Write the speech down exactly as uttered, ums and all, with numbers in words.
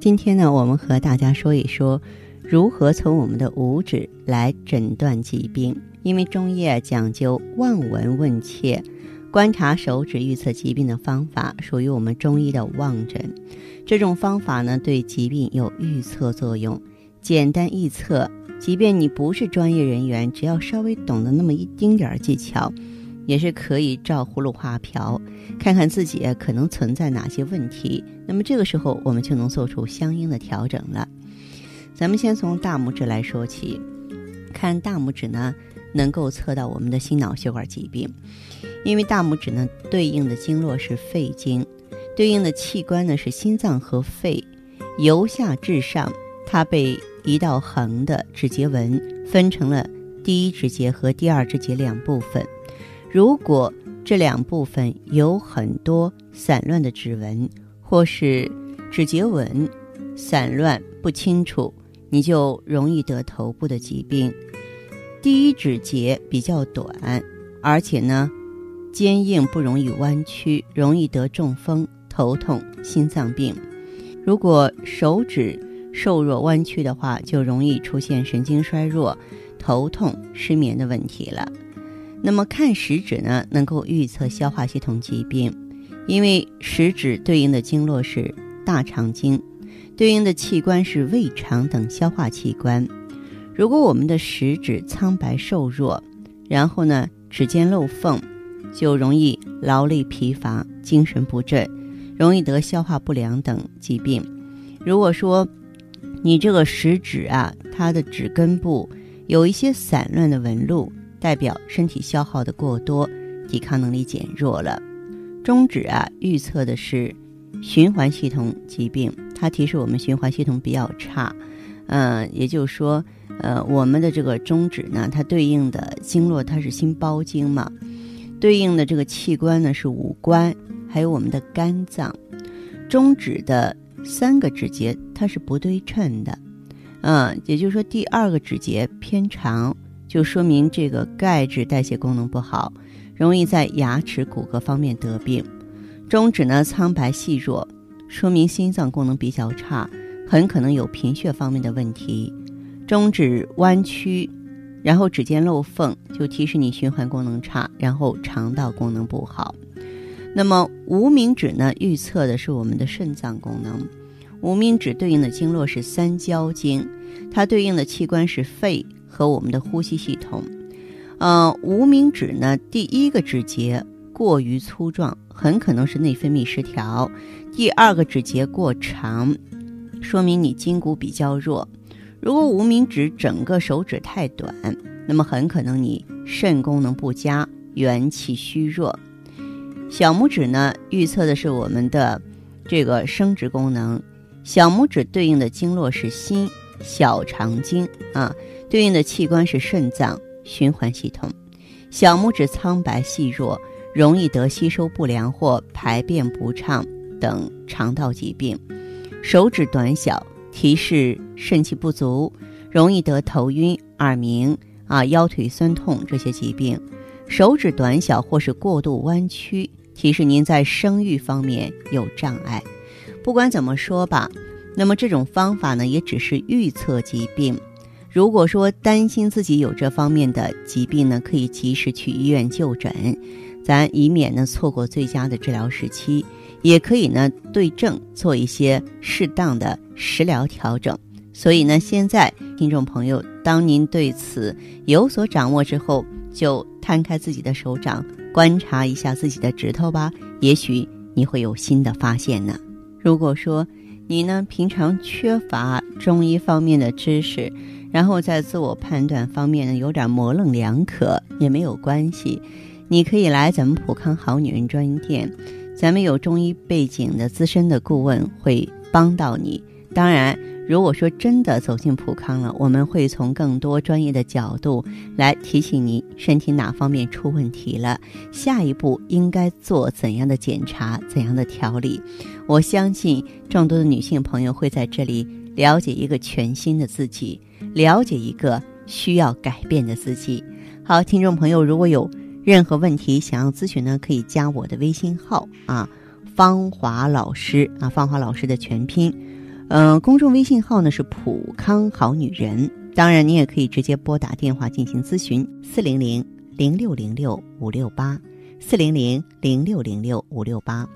今天呢，我们和大家说一说如何从我们的五指来诊断疾病。因为中医讲究望闻问切，观察手指预测疾病的方法属于我们中医的望诊。这种方法呢，对疾病有预测作用，简单易测，即便你不是专业人员，只要稍微懂得那么一丁点技巧，也是可以照葫芦画瓢，看看自己可能存在哪些问题，那么这个时候我们就能做出相应的调整了。咱们先从大拇指来说起，看大拇指呢能够测到我们的心脑血管疾病。因为大拇指呢对应的经络是肺经，对应的器官呢是心脏和肺，由下至上，它被一道横的指节纹分成了第一指节和第二指节两部分。如果这两部分有很多散乱的指纹，或是指节纹散乱不清楚，你就容易得头部的疾病。第一指节比较短，而且呢坚硬，不容易弯曲，容易得中风、头痛、心脏病。如果手指瘦弱弯曲的话，就容易出现神经衰弱、头痛、失眠的问题了。那么看食指呢，能够预测消化系统疾病，因为食指对应的经络是大肠经，对应的器官是胃肠等消化器官。如果我们的食指苍白瘦弱，然后呢指尖漏缝，就容易劳累疲乏、精神不振，容易得消化不良等疾病。如果说你这个食指啊，它的指根部有一些散乱的纹路，代表身体消耗的过多，抵抗能力减弱了。中指啊，预测的是循环系统疾病，它提示我们循环系统比较差。嗯、呃，也就是说，呃，我们的这个中指呢，它对应的经络它是心包经嘛，对应的这个器官呢是五官，还有我们的肝脏。中指的三个指节它是不对称的，嗯、呃，也就是说第二个指节偏长。就说明这个钙质代谢功能不好，容易在牙齿骨骼方面得病。中指呢苍白细弱，说明心脏功能比较差，很可能有贫血方面的问题。中指弯曲，然后指尖漏缝，就提示你循环功能差，然后肠道功能不好。那么无名指呢预测的是我们的肾脏功能。无名指对应的经络是三焦经，它对应的器官是肺和我们的呼吸系统。呃，无名指呢，第一个指节过于粗壮，很可能是内分泌失调；第二个指节过长，说明你筋骨比较弱。如果无名指整个手指太短，那么很可能你肾功能不佳，元气虚弱。小拇指呢，预测的是我们的这个生殖功能。小拇指对应的经络是心小肠经啊。对应的器官是肾脏、循环系统。小拇指苍白细弱，容易得吸收不良或排便不畅等肠道疾病。手指短小，提示肾气不足，容易得头晕、耳鸣啊、腰腿酸痛这些疾病。手指短小或是过度弯曲，提示您在生育方面有障碍。不管怎么说吧，那么这种方法呢，也只是预测疾病。如果说担心自己有这方面的疾病呢，可以及时去医院就诊，咱以免呢错过最佳的治疗时期，也可以呢对症做一些适当的食疗调整。所以呢，现在听众朋友，当您对此有所掌握之后，就摊开自己的手掌，观察一下自己的指头吧，也许你会有新的发现呢。如果说你呢平常缺乏中医方面的知识，然后在自我判断方面呢有点模棱两可，也没有关系，你可以来咱们普康好女人专营店，咱们有中医背景的资深的顾问会帮到你。当然如果说真的走进普康了，我们会从更多专业的角度来提醒您身体哪方面出问题了，下一步应该做怎样的检查，怎样的调理。我相信众多的女性朋友会在这里了解一个全新的自己，了解一个需要改变的自己。好，听众朋友，如果有任何问题想要咨询呢，可以加我的微信号啊，芳华老师啊，芳华老师的全拼。呃，公众微信号呢是普康好女人，当然你也可以直接拨打电话进行咨询，四零零零六零六五六八，四零零零六零六五六八。